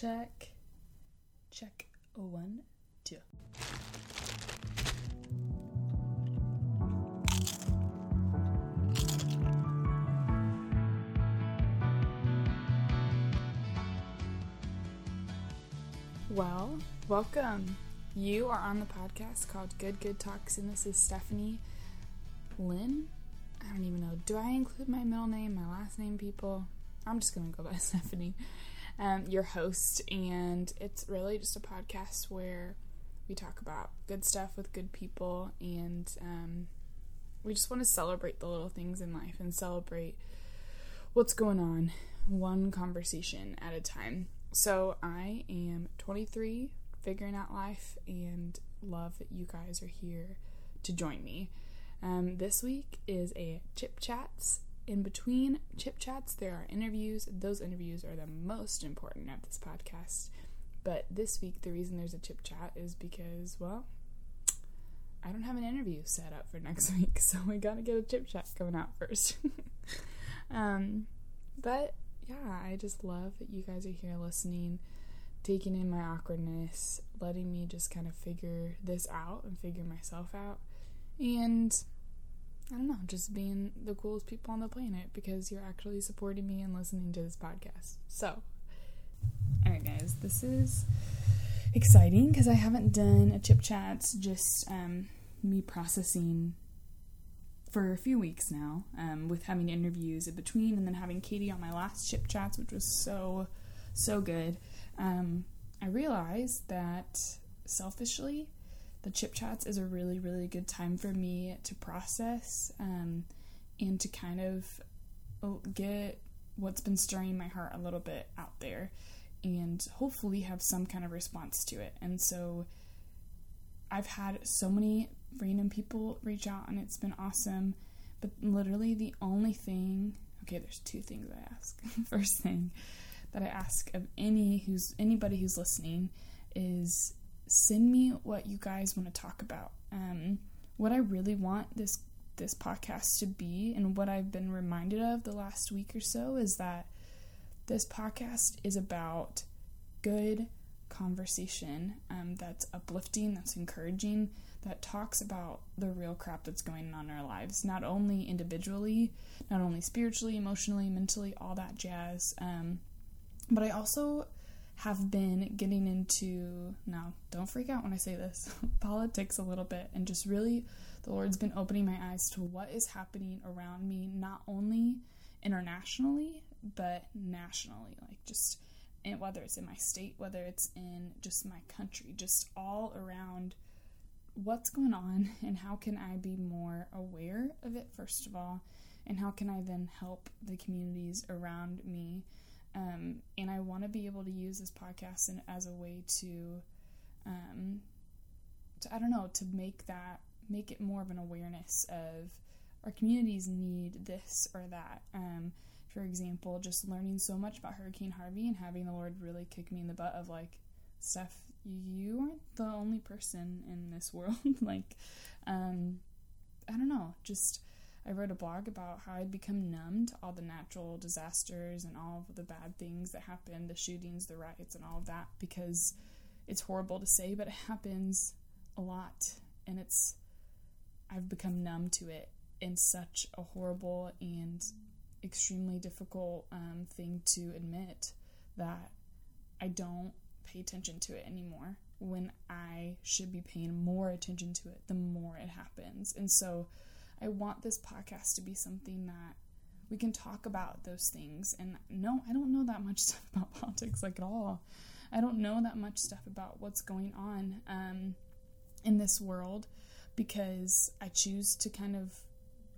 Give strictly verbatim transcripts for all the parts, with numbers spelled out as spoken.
Check. Check. One, two. Well, welcome. You are on the podcast called Good Good Talks, and this is Stephanie Lynn. I don't even know. Do I include my middle name, my last name, people? I'm just going to go by Stephanie. Um, your host, and it's really just a podcast where we talk about good stuff with good people, and um, we just want to celebrate the little things in life and celebrate what's going on, one conversation at a time. So I am twenty-three, figuring out life, and love that you guys are here to join me. Um, this week is a Chip Chats. In between chip chats, there are interviews. Those interviews are the most important of this podcast. But this week, the reason there's a chip chat is because, well, I don't have an interview set up for next week, so we gotta get a chip chat coming out first. um, but yeah, I just love that you guys are here listening, taking in my awkwardness, letting me just kind of figure this out and figure myself out, and I don't know, just being the coolest people on the planet because you're actually supporting me and listening to this podcast. So, alright guys, this is exciting because I haven't done a chip chats, just um, me processing for a few weeks now, um, with having interviews in between and then having Katie on my last chip chats, which was so, so good. Um, I realized that, selfishly, the Chip Chats is a really, really good time for me to process um, and to kind of get what's been stirring my heart a little bit out there and hopefully have some kind of response to it. And so I've had so many random people reach out and it's been awesome, but literally the only thing, okay, there's two things I ask. First thing that I ask of any who's anybody who's listening is, send me what you guys want to talk about. Um, what I really want this this podcast to be, and what I've been reminded of the last week or so, is that this podcast is about good conversation um, that's uplifting, that's encouraging, that talks about the real crap that's going on in our lives, not only individually, not only spiritually, emotionally, mentally, all that jazz. Um, but I also have been getting into, now don't freak out when I say this, politics a little bit, and just really the Lord's been opening my eyes to what is happening around me, not only internationally, but nationally, like just, and whether it's in my state, whether it's in just my country, just all around what's going on, and how can I be more aware of it, first of all, and how can I then help the communities around me. Um, and I want to be able to use this podcast in, as a way to, um, to, I don't know, to make that, make it more of an awareness of our communities need this or that. Um, for example, just learning so much about Hurricane Harvey and having the Lord really kick me in the butt of like, Steph, you aren't the only person in this world. like, um, I don't know, just... I wrote a blog about how I'd become numb to all the natural disasters and all of the bad things that happened, the shootings, the riots, and all of that, because it's horrible to say, but it happens a lot, and it's, I've become numb to it in such a horrible and extremely difficult um, thing to admit that I don't pay attention to it anymore when I should be paying more attention to it the more it happens. And so I want this podcast to be something that we can talk about those things. And no, I don't know that much stuff about politics, like at all. I don't know that much stuff about what's going on um, in this world because I choose to kind of,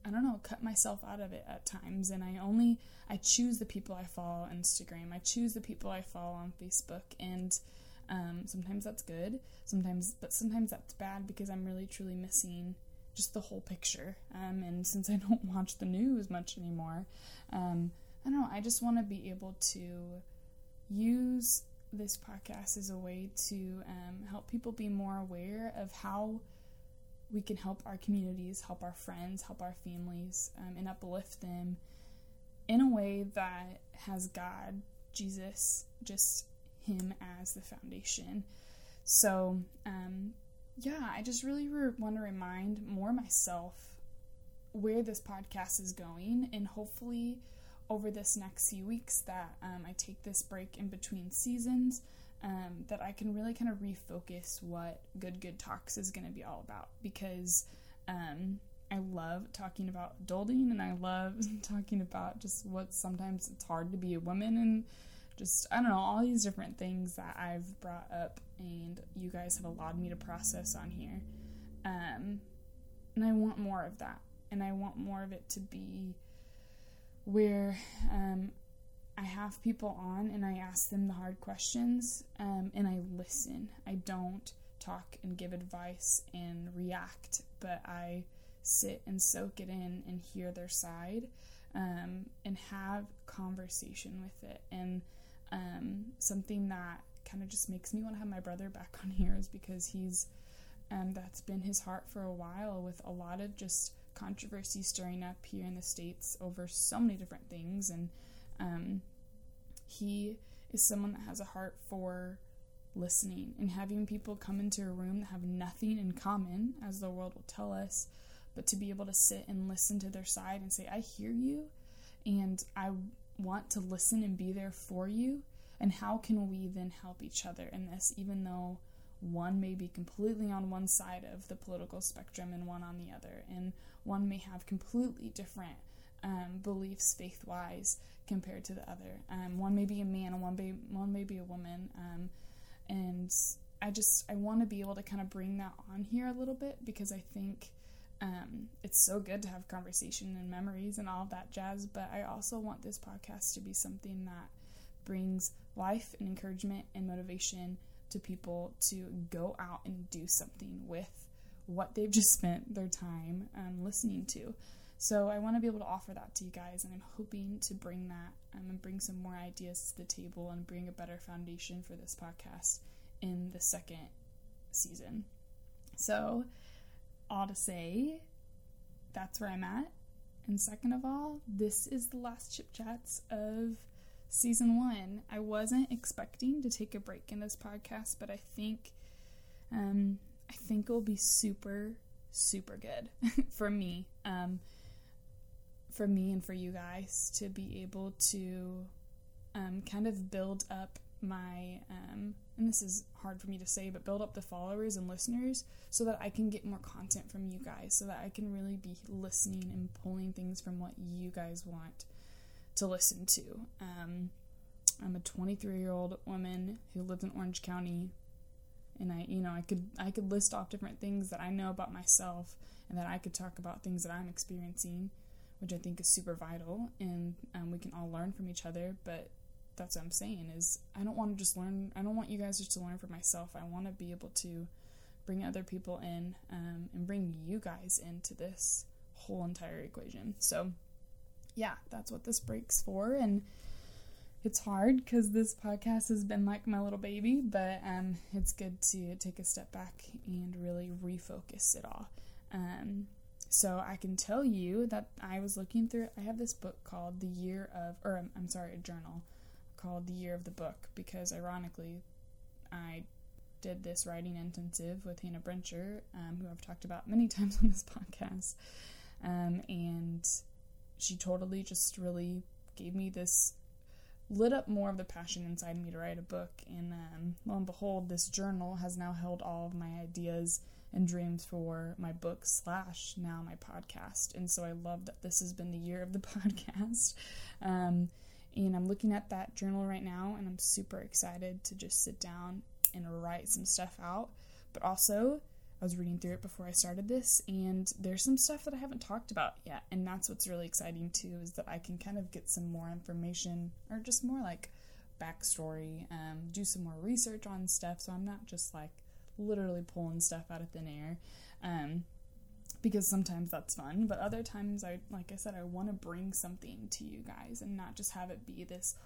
I don't know, cut myself out of it at times. And I only, I choose the people I follow on Instagram. I choose the people I follow on Facebook. And um, sometimes that's good, sometimes, but sometimes that's bad because I'm really, truly missing just the whole picture, um, and since I don't watch the news much anymore, um, I don't know, I just want to be able to use this podcast as a way to um, help people be more aware of how we can help our communities, help our friends, help our families, um, and uplift them in a way that has God, Jesus, just him as the foundation. So, um, yeah, I just really re- want to remind more myself where this podcast is going, and hopefully over this next few weeks that um, I take this break in between seasons, um, that I can really kind of refocus what Good Good Talks is going to be all about, because um, I love talking about adulting, and I love talking about just what sometimes it's hard to be a woman, and just, I don't know, all these different things that I've brought up and you guys have allowed me to process on here. Um, and I want more of that. And I want more of it to be where um, I have people on and I ask them the hard questions, um, and I listen. I don't talk and give advice and react, but I sit and soak it in and hear their side, um, and have conversation with it. And um, something that kind of just makes me want to have my brother back on here is because he's, um, that's been his heart for a while, with a lot of just controversy stirring up here in the States over so many different things. And um, he is someone that has a heart for listening and having people come into a room that have nothing in common, as the world will tell us, but to be able to sit and listen to their side and say, I hear you and I want to listen and be there for you, and how can we then help each other in this, even though one may be completely on one side of the political spectrum and one on the other, and one may have completely different um, beliefs faith-wise compared to the other. Um, one may be a man and one may, one may be a woman, um, and I just, I want to be able to kind of bring that on here a little bit, because I think um, it's so good to have conversation and memories and all that jazz, but I also want this podcast to be something that brings life and encouragement and motivation to people to go out and do something with what they've just spent their time um, listening to. So I want to be able to offer that to you guys, and I'm hoping to bring that um, and bring some more ideas to the table and bring a better foundation for this podcast in the second season. So all to say, that's where I'm at. And second of all, this is the last Chip Chats of Season one. I wasn't expecting to take a break in this podcast, but I think um, I think it'll be super, super good for me. Um, for me and for you guys to be able to um, kind of build up my, um, and this is hard for me to say, but build up the followers and listeners so that I can get more content from you guys, so that I can really be listening and pulling things from what you guys want to listen to. Um, I'm a twenty-three-year-old woman who lives in Orange County, and I, you know, I could I could list off different things that I know about myself, and that I could talk about things that I'm experiencing, which I think is super vital, and um, we can all learn from each other. But that's what I'm saying is I don't want to just learn. I don't want you guys just to learn for myself. I want to be able to bring other people in, um, and bring you guys into this whole entire equation. So yeah, that's what this break's for, and it's hard because this podcast has been like my little baby, but um, it's good to take a step back and really refocus it all. Um, so I can tell you that I was looking through, I have this book called The Year of, or I'm, I'm sorry, a journal called The Year of the Book, because ironically, I did this writing intensive with Hannah Brencher, um, who I've talked about many times on this podcast, um, and she totally just really gave me this, lit up more of the passion inside me to write a book. And um, lo and behold, this journal has now held all of my ideas and dreams for my book slash now my podcast. And so I love that this has been the year of the podcast. Um, and I'm looking at that journal right now, and I'm super excited to just sit down and write some stuff out. But also, I was reading through it before I started this, and there's some stuff that I haven't talked about yet, and that's what's really exciting too, is that I can kind of get some more information, or just more like backstory, um, do some more research on stuff, so I'm not just like literally pulling stuff out of thin air, um, because sometimes that's fun, but other times, I, like I said, I want to bring something to you guys and not just have it be this,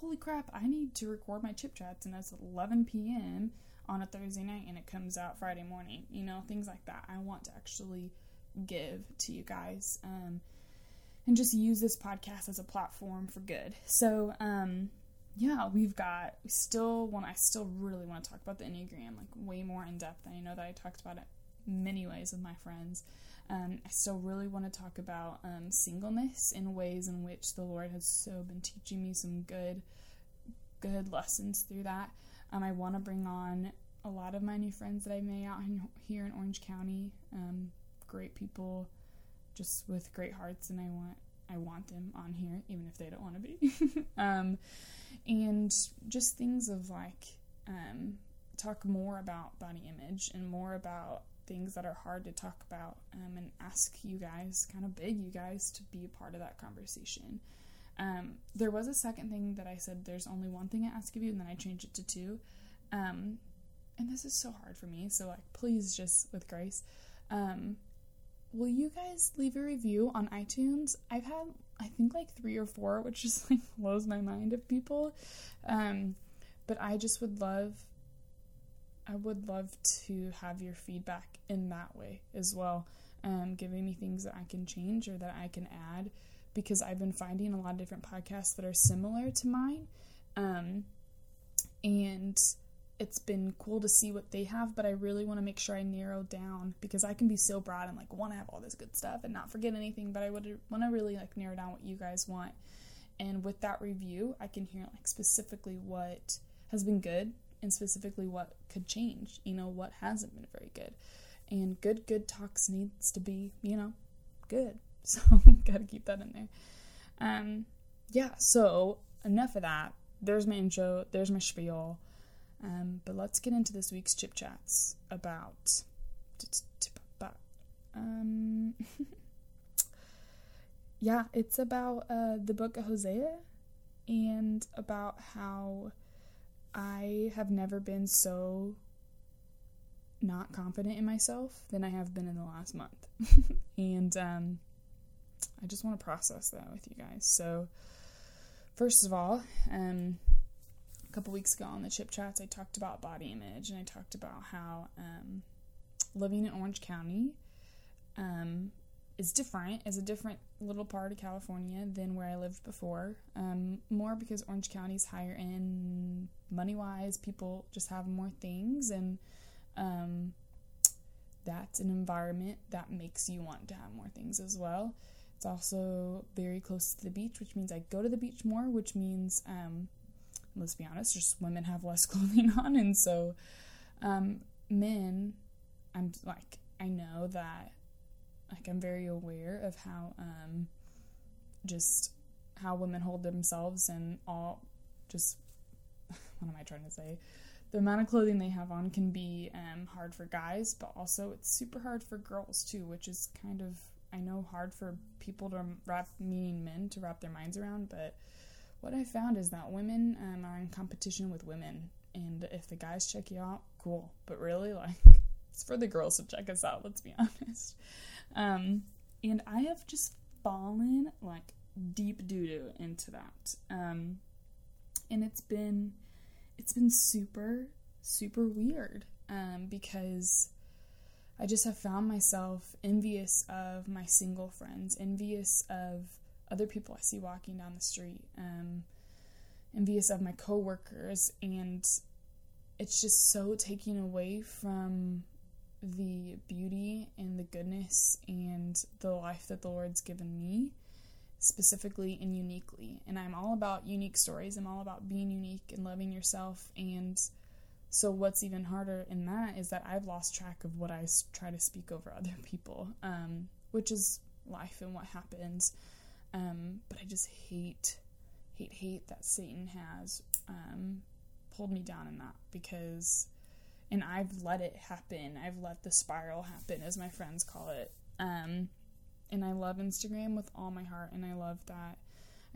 holy crap, I need to record my Chip Chats, and that's at eleven p.m., on a Thursday night, and it comes out Friday morning, you know, things like that. I want to actually give to you guys, um, and just use this podcast as a platform for good. So, um, yeah, we've got we still want. I still really want to talk about the Enneagram, like, way more in depth. I know that I talked about it many ways with my friends. Um, I still really want to talk about um, singleness in ways in which the Lord has so been teaching me some good, good lessons through that. Um, I want to bring on a lot of my new friends that I made out in, here in Orange County. Um, great people, just with great hearts, and I want I want them on here, even if they don't want to be. um, and just things of like, um, talk more about body image and more about things that are hard to talk about, um, and ask you guys, kind of beg you guys to be a part of that conversation. Um, there was a second thing that I said, there's only one thing I ask of you, and then I changed it to two. Um, and this is so hard for me, so like, please, just with grace, um, will you guys leave a review on iTunes? I've had, I think, like three or four, which just like blows my mind of people. Um, but I just would love, I would love to have your feedback in that way as well, um, giving me things that I can change or that I can add, because I've been finding a lot of different podcasts that are similar to mine, um, and it's been cool to see what they have, but I really want to make sure I narrow down, because I can be so broad and like want to have all this good stuff and not forget anything, but I would want to really like narrow down what you guys want. And with that review, I can hear like specifically what has been good, and specifically what could change, you know, what hasn't been very good. And good, good talks needs to be, you know, good. So gotta keep that in there. Um, yeah, so enough of that. There's my intro, there's my spiel. Um, but let's get into this week's chip chats about, um, yeah, it's about uh, the book of Hosea, and about how I have never been so not confident in myself than I have been in the last month. And um, I just want to process that with you guys. So first of all, um, a couple weeks ago on the Chip Chats, I talked about body image, and I talked about how um, living in Orange County um, is different, is a different little part of California than where I lived before, um, more because Orange County's higher end money-wise, people just have more things, and um, that's an environment that makes you want to have more things as well. It's also very close to the beach, which means I go to the beach more, which means, um, let's be honest, just women have less clothing on, and so um, men, I'm like, I know that, like, I'm very aware of how, um, just how women hold themselves, and all, just, what am I trying to say? The amount of clothing they have on can be, um, hard for guys, but also it's super hard for girls, too, which is kind of, I know, hard for people to wrap, meaning men, to wrap their minds around, but what I found is that women, um, are in competition with women, and if the guys check you out, cool, but really, like, it's for the girls to check us out, let's be honest. Um, and I have just fallen, like, deep doo-doo into that. Um, and it's been, it's been super, super weird, um, because I just have found myself envious of my single friends, envious of other people I see walking down the street, um, envious of my coworkers, and it's just so taking away from the beauty and the goodness and the life that the Lord's given me specifically and uniquely. And I'm all about unique stories. I'm all about being unique and loving yourself. And so what's even harder in that is that I've lost track of what I try to speak over other people, um, which is life and what happens. Um, but I just hate, hate, hate that Satan has um, pulled me down in that, because... And I've let it happen. I've let the spiral happen, as my friends call it. Um, and I love Instagram with all my heart, and I love that.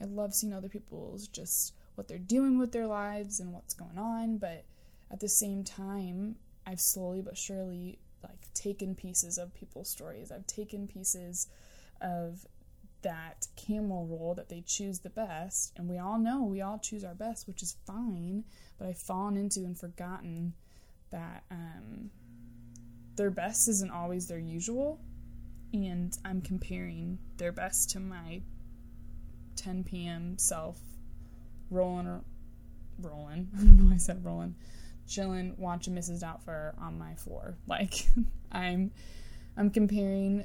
I love seeing other people's, just what they're doing with their lives and what's going on. But at the same time, I've slowly but surely, like, taken pieces of people's stories. I've taken pieces of that camera roll that they choose the best. And we all know we all choose our best, which is fine. But I've fallen into and forgotten that um, their best isn't always their usual, and I'm comparing their best to my ten p.m. self rolling rolling. I don't know why I said rolling. Chilling, watching Missus Doubtfire on my floor. Like, I'm I'm comparing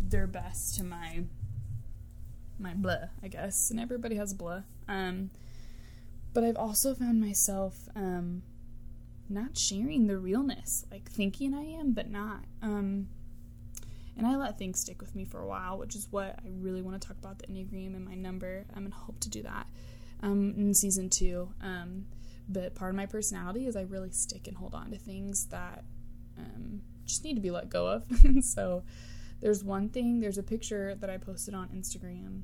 their best to my my blah, I guess. And everybody has blah. Um, but I've also found myself um, not sharing the realness. Like, thinking I am, but not. Um, and I let things stick with me for a while, which is what I really want to talk about, the Enneagram and my number. I'm going to hope to do that um, in season two. Um, but part of my personality is I really stick and hold on to things that um, just need to be let go of. So there's one thing, there's a picture that I posted on Instagram,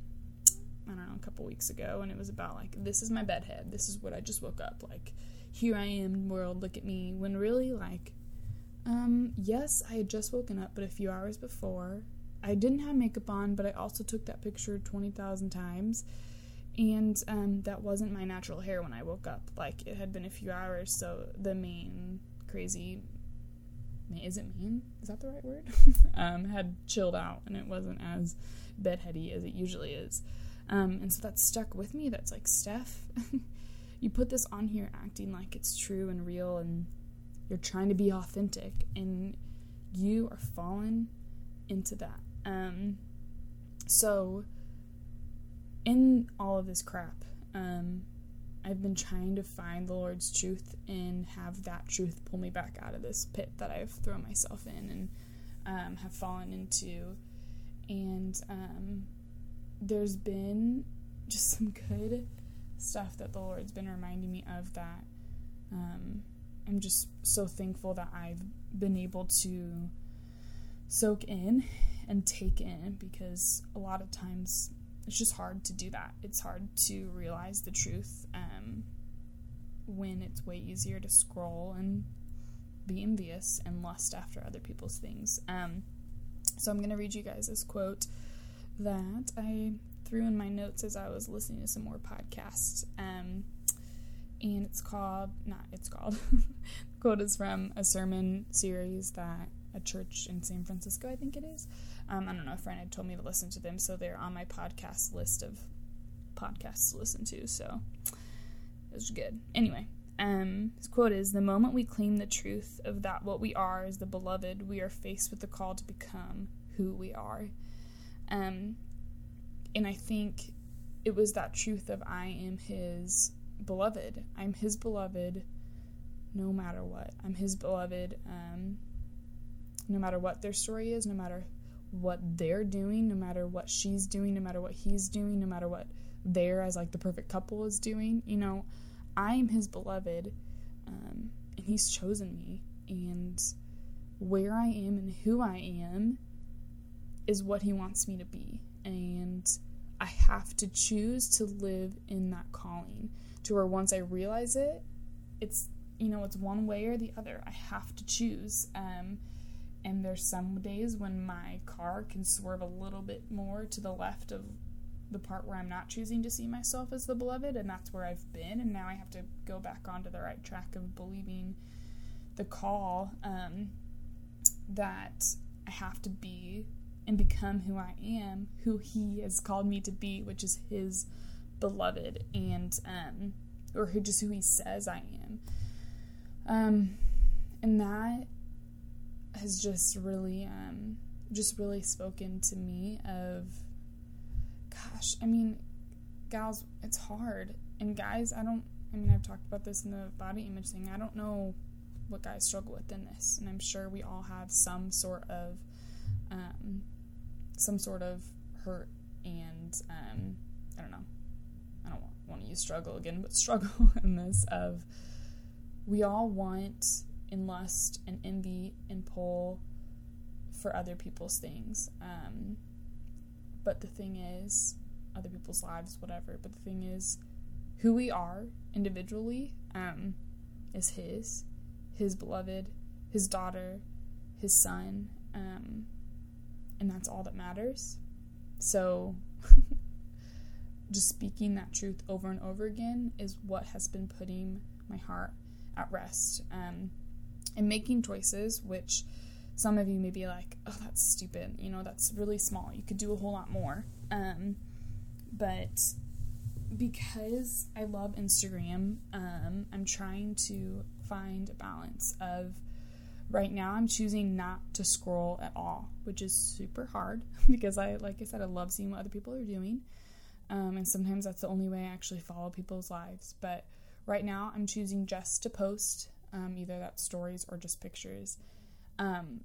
I don't know, a couple weeks ago, and it was about, like, this is my bedhead, this is what I just woke up, like, here I am, world, look at me, when really, like, um, yes, I had just woken up, but a few hours before, I didn't have makeup on, but I also took that picture twenty thousand times, and, um, that wasn't my natural hair when I woke up, like, it had been a few hours, so the main crazy, is it mean? Is that the right word? um, had chilled out, and it wasn't as bedheady as it usually is. Um, and so that stuck with me. That's like, Steph, you put this on here acting like it's true and real, and you're trying to be authentic, and you are falling into that. Um, so in all of this crap, um, I've been trying to find the Lord's truth and have that truth pull me back out of this pit that I've thrown myself in and um, have fallen into. And um, there's been just some good stuff that the Lord's been reminding me of that um, I'm just so thankful that I've been able to soak in and take in, because a lot of times it's just hard to do that. It's hard to realize the truth um, when it's way easier to scroll and be envious and lust after other people's things. Um, so I'm going to read you guys this quote that I threw in my notes as I was listening to some more podcasts. Um, and it's called, not it's called, the quote is from a sermon series that a church in San Francisco, I think it is. Um, I don't know, a friend had told me to listen to them, so they're on my podcast list of podcasts to listen to, so it was good. Anyway, um, his quote is, "The moment we claim the truth of that what we are is the beloved, we are faced with the call to become who we are." Um, and I think it was that truth of I am his beloved. I'm his beloved no matter what. I'm his beloved, um, no matter what their story is, no matter what they're doing, no matter what she's doing, no matter what he's doing, no matter what they're as, like, the perfect couple is doing. You know, I'm his beloved, um, and he's chosen me, and where I am and who I am is what he wants me to be, and I have to choose to live in that calling, to where once I realize it, it's, you know, it's one way or the other. I have to choose, um, and there's some days when my car can swerve a little bit more to the left of the part where I'm not choosing to see myself as the beloved, and that's where I've been, and now I have to go back onto the right track of believing the call um, that I have to be and become who I am, who he has called me to be, which is his beloved, and um, or who, just who he says I am. Um, and that has just really, um, just really spoken to me of, gosh, I mean, gals, it's hard, and guys, I don't, I mean, I've talked about this in the body image thing, I don't know what guys struggle with in this, and I'm sure we all have some sort of, um, some sort of hurt, and, um, I don't know, I don't want, want to use struggle again, but struggle in this of, we all want and lust and envy and pull for other people's things. Um, but the thing is, other people's lives, whatever, but the thing is, who we are individually um, is his, his beloved, his daughter, his son, um, and that's all that matters. So just speaking that truth over and over again is what has been putting my heart at rest. Um, And making choices, which some of you may be like, oh, that's stupid, you know, that's really small, you could do a whole lot more. Um, but because I love Instagram, um, I'm trying to find a balance of, right now I'm choosing not to scroll at all, which is super hard because I, like I said, I love seeing what other people are doing. Um, and sometimes that's the only way I actually follow people's lives. But right now I'm choosing just to post, um, either that's stories or just pictures, um,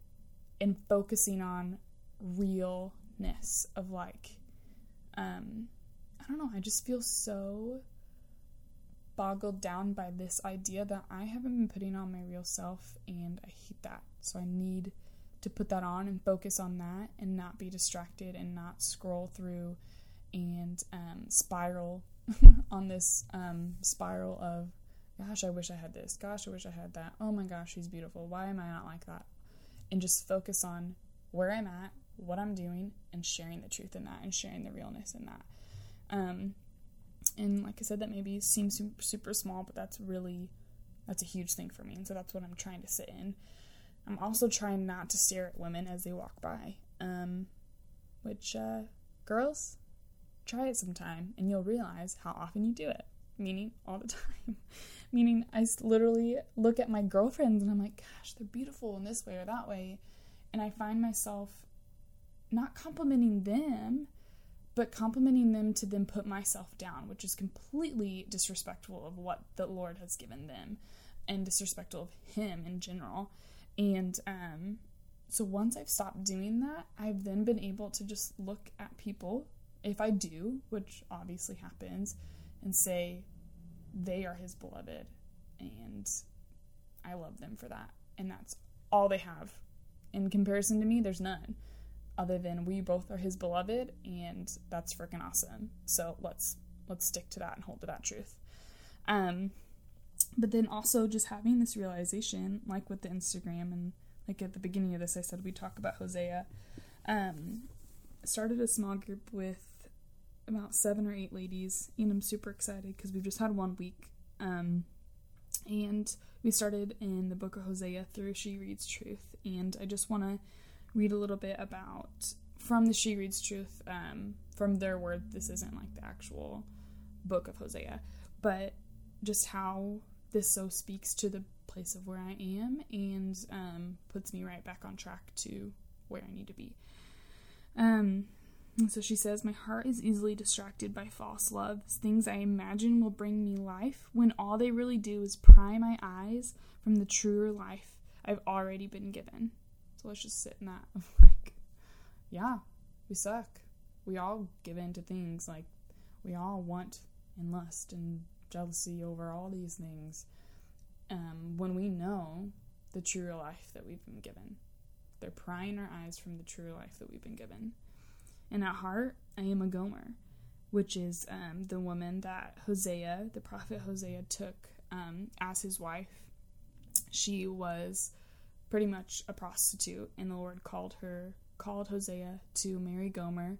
and focusing on realness of like, um, I don't know, I just feel so boggled down by this idea that I haven't been putting on my real self, and I hate that. So I need to put that on and focus on that and not be distracted and not scroll through and um, spiral on this um, spiral of, gosh, I wish I had this. Gosh, I wish I had that. Oh my gosh, she's beautiful. Why am I not like that? And just focus on where I'm at, what I'm doing, and sharing the truth in that and sharing the realness in that. Um, and like I said, that maybe seems super, super small, but that's really, that's a huge thing for me. And so that's what I'm trying to sit in. I'm also trying not to stare at women as they walk by, um, which, uh, girls, try it sometime and you'll realize how often you do it. Meaning all the time. Meaning I literally look at my girlfriends and I'm like, gosh, they're beautiful in this way or that way. And I find myself not complimenting them, but complimenting them to then put myself down, which is completely disrespectful of what the Lord has given them and disrespectful of Him in general. And um, so once I've stopped doing that, I've then been able to just look at people, if I do, which obviously happens, and say they are His beloved and I love them for that. And that's all they have. In comparison to me, there's none. Other than we both are His beloved, and that's freaking awesome. So let's let's stick to that and hold to that truth. Um, but then also just having this realization, like with the Instagram, and like at the beginning of this, I said we talk about Hosea. Um, started a small group with about seven or eight ladies, and I'm super excited because we've just had one week. Um, and we started in the book of Hosea through She Reads Truth, and I just want to read a little bit about, from the She Reads Truth, um, from their word. This isn't like the actual book of Hosea, but just how this so speaks to the place of where I am and um, puts me right back on track to where I need to be. Um, and so she says, my heart is easily distracted by false loves, things I imagine will bring me life when all they really do is pry my eyes from the truer life I've already been given. So let's just sit in that of like, yeah, we suck. We all give in to things. Like, we all want and lust and jealousy over all these things. Um, when we know the true life that we've been given. They're prying our eyes from the true life that we've been given. And at heart, I am a Gomer, which is um, the woman that Hosea, the prophet Hosea, took um, as his wife. She was pretty much a prostitute, and the Lord called her, called Hosea to marry Gomer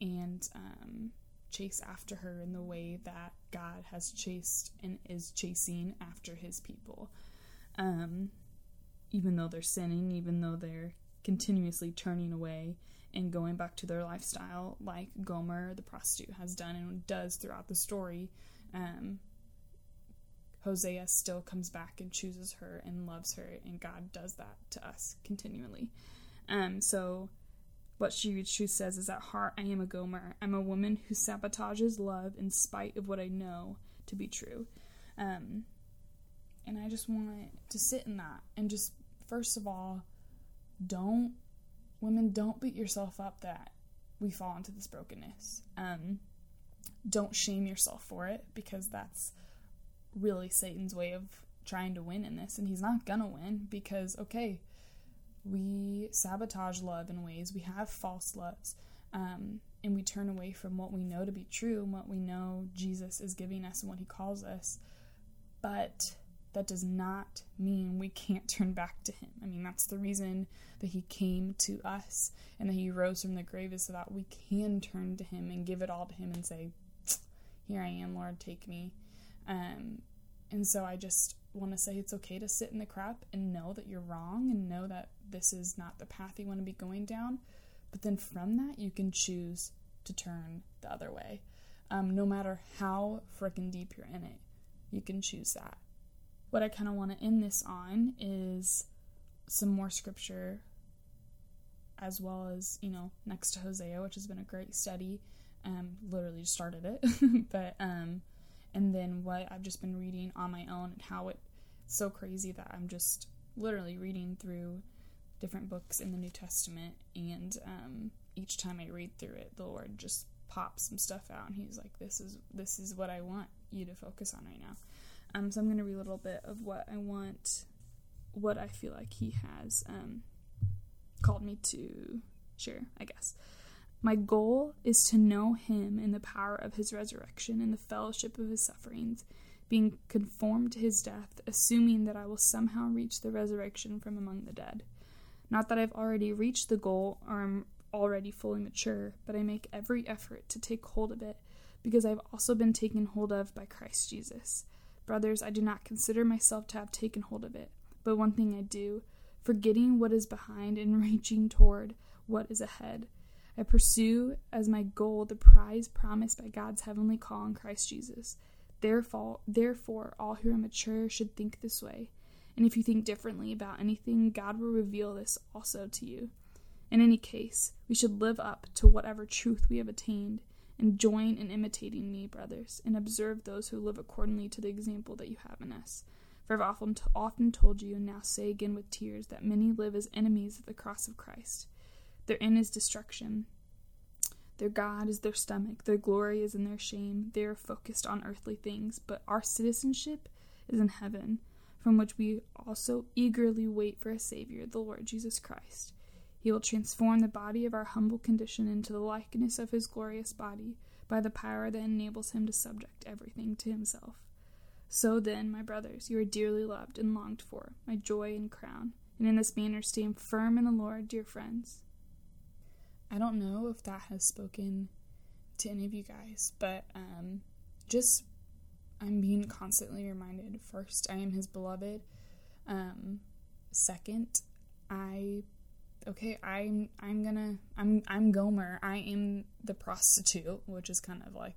and um, chase after her in the way that God has chased and is chasing after His people. Um, even though they're sinning, even though they're continuously turning away and going back to their lifestyle, like Gomer, the prostitute, has done and does throughout the story, um, Hosea still comes back and chooses her and loves her, and God does that to us continually. Um, so what She Reads Truth says is, at heart, I am a Gomer. I'm a woman who sabotages love in spite of what I know to be true. Um, and I just want to sit in that and just, first of all, don't, women, don't beat yourself up that we fall into this brokenness. Um, don't shame yourself for it, because that's really Satan's way of trying to win in this, and he's not gonna win because, okay, we sabotage love in ways, we have false loves, um, and we turn away from what we know to be true and what we know Jesus is giving us and what He calls us, but that does not mean we can't turn back to Him. I mean, that's the reason that He came to us and that He rose from the grave, is so that we can turn to Him and give it all to Him and say, here I am, Lord, take me. Um, and so I just want to say it's okay to sit in the crap and know that you're wrong and know that this is not the path you want to be going down. But then from that, you can choose to turn the other way. um, no matter how freaking deep you're in it. You can choose that. What I kind of want to end this on is some more scripture, as well as, you know, next to Hosea, which has been a great study. Um, literally just started it. but, um, and then what I've just been reading on my own, and how it's so crazy that I'm just literally reading through different books in the New Testament, and um, each time I read through it, the Lord just pops some stuff out, and he's like, this is this is what I want you to focus on right now. Um, so I'm going to read a little bit of what I want, what I feel like he has um, called me to share, I guess. My goal is to know him in the power of his resurrection and the fellowship of his sufferings, being conformed to his death, assuming that I will somehow reach the resurrection from among the dead. Not that I've already reached the goal or am already fully mature, but I make every effort to take hold of it, because I've also been taken hold of by Christ Jesus. Brothers, I do not consider myself to have taken hold of it, but one thing I do, forgetting what is behind and reaching toward what is ahead. I pursue as my goal the prize promised by God's heavenly call in Christ Jesus. Therefore, therefore, all who are mature should think this way. And if you think differently about anything, God will reveal this also to you. In any case, we should live up to whatever truth we have attained, and join in imitating me, brothers, and observe those who live accordingly to the example that you have in us. For I have often, t- often told you, and now say again with tears, that many live as enemies of the cross of Christ. Their end is destruction. Their God is their stomach. Their glory is in their shame. They are focused on earthly things, but our citizenship is in heaven, from which we also eagerly wait for a Savior, the Lord Jesus Christ. He will transform the body of our humble condition into the likeness of his glorious body by the power that enables him to subject everything to himself. So then, my brothers, you are dearly loved and longed for, my joy and crown, and in this manner stand firm in the Lord, dear friends. I don't know if that has spoken to any of you guys, but um, just... I'm being constantly reminded, first, I am his beloved. Um, second, I, okay, I'm, I'm gonna, I'm, I'm Gomer. I am the prostitute, which is kind of like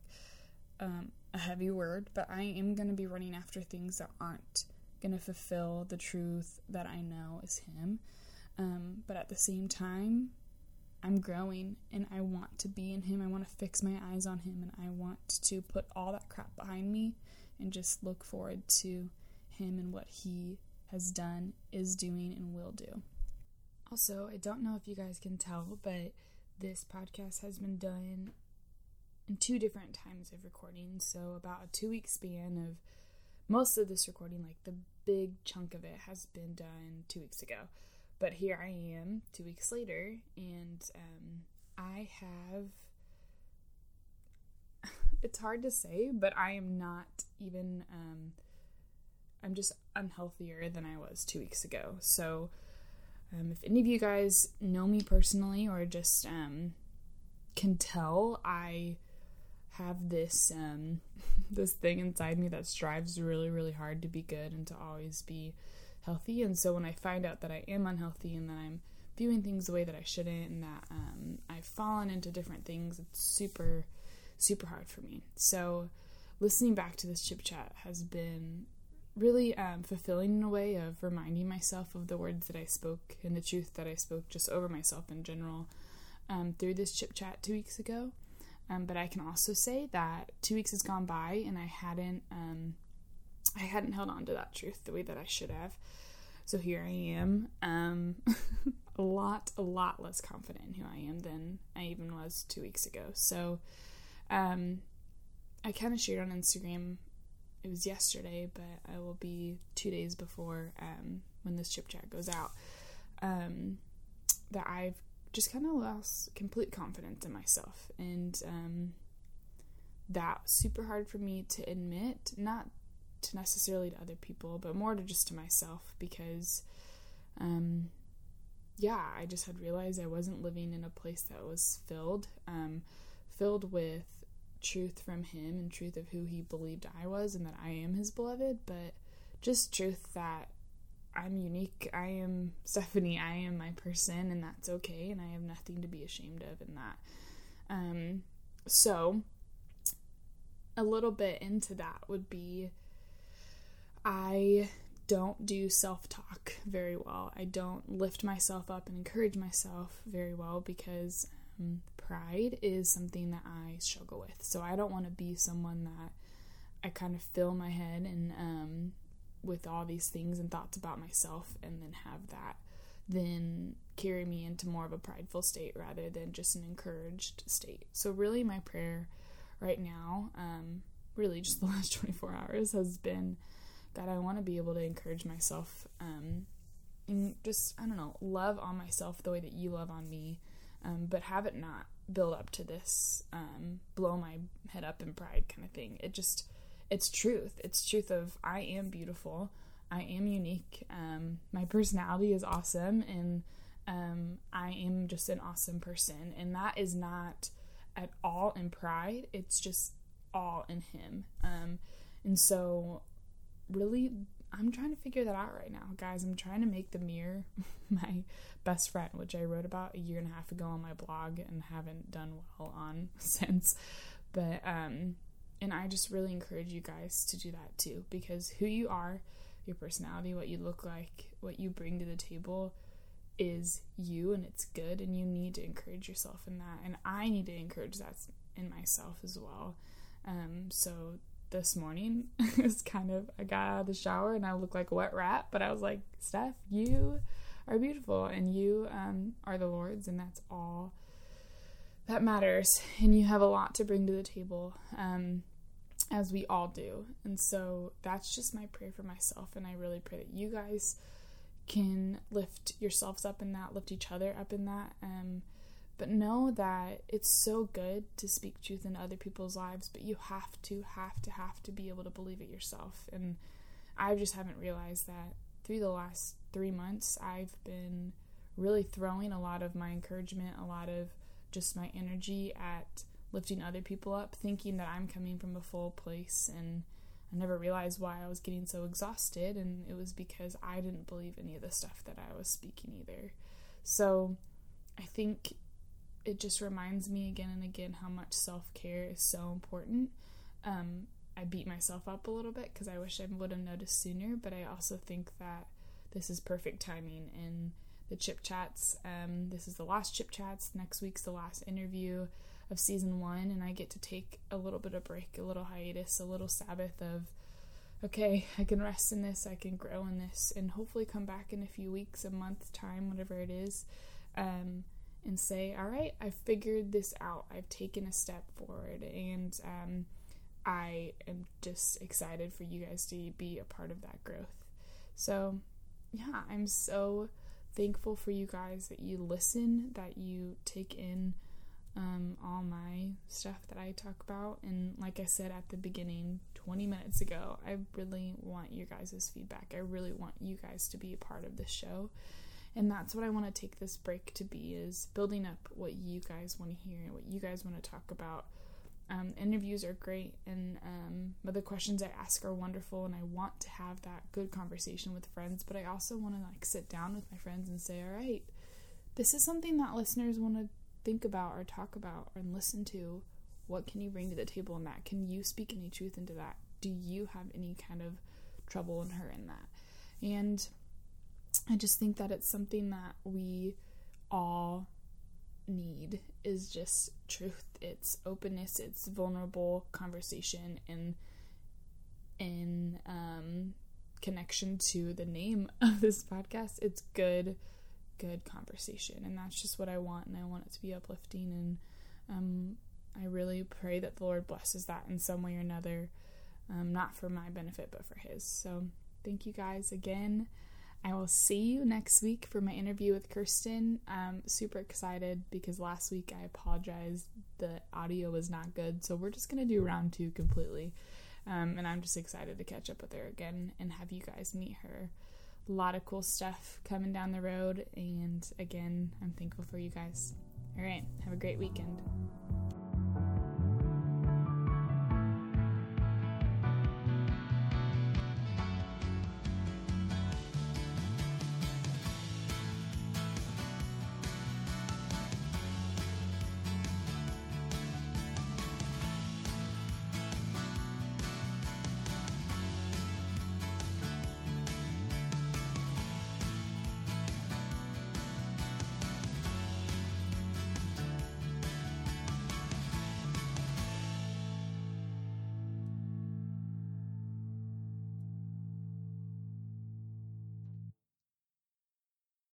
um, a heavy word, but I am gonna be running after things that aren't gonna fulfill the truth that I know is him. Um, but at the same time, I'm growing, and I want to be in him. I want to fix my eyes on him, and I want to put all that crap behind me and just look forward to him and what he has done, is doing, and will do. Also, I don't know if you guys can tell, but this podcast has been done in two different times of recording, so about a two-week span of most of this recording, like the big chunk of it, has been done two weeks ago. But here I am, two weeks later, and um, I have, it's hard to say, but I am not even, um, I'm just unhealthier than I was two weeks ago. So um, if any of you guys know me personally, or just um, can tell, I have this, um, this thing inside me that strives really, really hard to be good and to always be healthy. And so when I find out that I am unhealthy, and that I'm viewing things the way that I shouldn't, and that um, I've fallen into different things, it's super, super hard for me. So listening back to this chip chat has been really um, fulfilling, in a way of reminding myself of the words that I spoke and the truth that I spoke just over myself in general um, through this chip chat two weeks ago. Um, but I can also say that two weeks has gone by, and I hadn't... Um, I hadn't held on to that truth the way that I should have. So here I am, um, a lot, a lot less confident in who I am than I even was two weeks ago. So um, I kind of shared on Instagram, it was yesterday, but I will be two days before um, when this chip chat goes out, um, that I've just kind of lost complete confidence in myself. And um, that's super hard for me to admit, not to necessarily to other people, but more to just to myself, because um yeah I just had realized I wasn't living in a place that was filled um filled with truth from him, and truth of who he believed I was, and that I am his beloved, but just truth that I'm unique, I am Stephanie, I am my person, and that's okay, and I have nothing to be ashamed of in that. um so a little bit into that would be, I don't do self-talk very well. I don't lift myself up and encourage myself very well because um, pride is something that I struggle with. So I don't want to be someone that I kind of fill my head and um, with all these things and thoughts about myself, and then have that then carry me into more of a prideful state rather than just an encouraged state. So really my prayer right now, um, really just the last twenty-four hours, has been that I want to be able to encourage myself, um, and just, I don't know, love on myself the way that you love on me, um, but have it not build up to this, um, blow my head up in pride kind of thing. It just, it's truth. It's truth of, I am beautiful. I am unique. Um, my personality is awesome, and um, I am just an awesome person. And that is not at all in pride. It's just all in Him. Um, and so really, I'm trying to figure that out right now, guys. I'm trying to make the mirror my best friend, which I wrote about a year and a half ago on my blog and haven't done well on since. But, um, and I just really encourage you guys to do that too, because who you are, your personality, what you look like, what you bring to the table is you, and it's good, and you need to encourage yourself in that, and I need to encourage that in myself as well. Um, so this morning is kind of, I got out of the shower and I looked like a wet rat, but I was like, Steph, you are beautiful, and you um, are the Lord's, and that's all that matters, and you have a lot to bring to the table, um, as we all do. And so that's just my prayer for myself, and I really pray that you guys can lift yourselves up in that, lift each other up in that, um, but know that it's so good to speak truth in other people's lives, but you have to, have to, have to be able to believe it yourself. And I just haven't realized that through the last three months, I've been really throwing a lot of my encouragement, a lot of just my energy at lifting other people up, thinking that I'm coming from a full place, and I never realized why I was getting so exhausted, and it was because I didn't believe any of the stuff that I was speaking either. So I think it just reminds me again and again how much self-care is so important. Um, I beat myself up a little bit because I wish I would have noticed sooner, but I also think that this is perfect timing, and the Chip Chats, um, this is the last Chip Chats, next week's the last interview of season one, and I get to take a little bit of break, a little hiatus, a little Sabbath of, okay, I can rest in this, I can grow in this, and hopefully come back in a few weeks, a month, time, whatever it is, um, and say, all right, I've figured this out, I've taken a step forward, and um, I am just excited for you guys to be a part of that growth. So, yeah, I'm so thankful for you guys, that you listen, that you take in Um, all my stuff that I talk about. And like I said at the beginning twenty minutes ago, I really want you guys' feedback. I really want you guys to be a part of this show, and that's what I want to take this break to be, is building up what you guys want to hear and what you guys want to talk about. Um, interviews are great, and um, but the questions I ask are wonderful, and I want to have that good conversation with friends, but I also want to like sit down with my friends and say, all right, this is something that listeners want to think about or talk about and listen to. What can you bring to the table in that? Can you speak any truth into that? Do you have any kind of trouble and hurt in that? And I just think that it's something that we all need, is just truth. It's openness, it's vulnerable conversation, and in um, connection to the name of this podcast, it's good good conversation, and that's just what I want, and I want it to be uplifting, and um, I really pray that the Lord blesses that in some way or another, um, not for my benefit, but for His. So thank you guys again. I will see you next week for my interview with Kirsten. I'm super excited because last week I apologized, the audio was not good, so we're just going to do round two completely, um, and I'm just excited to catch up with her again and have you guys meet her. A lot of cool stuff coming down the road, and again, I'm thankful for you guys. All right, have a great weekend.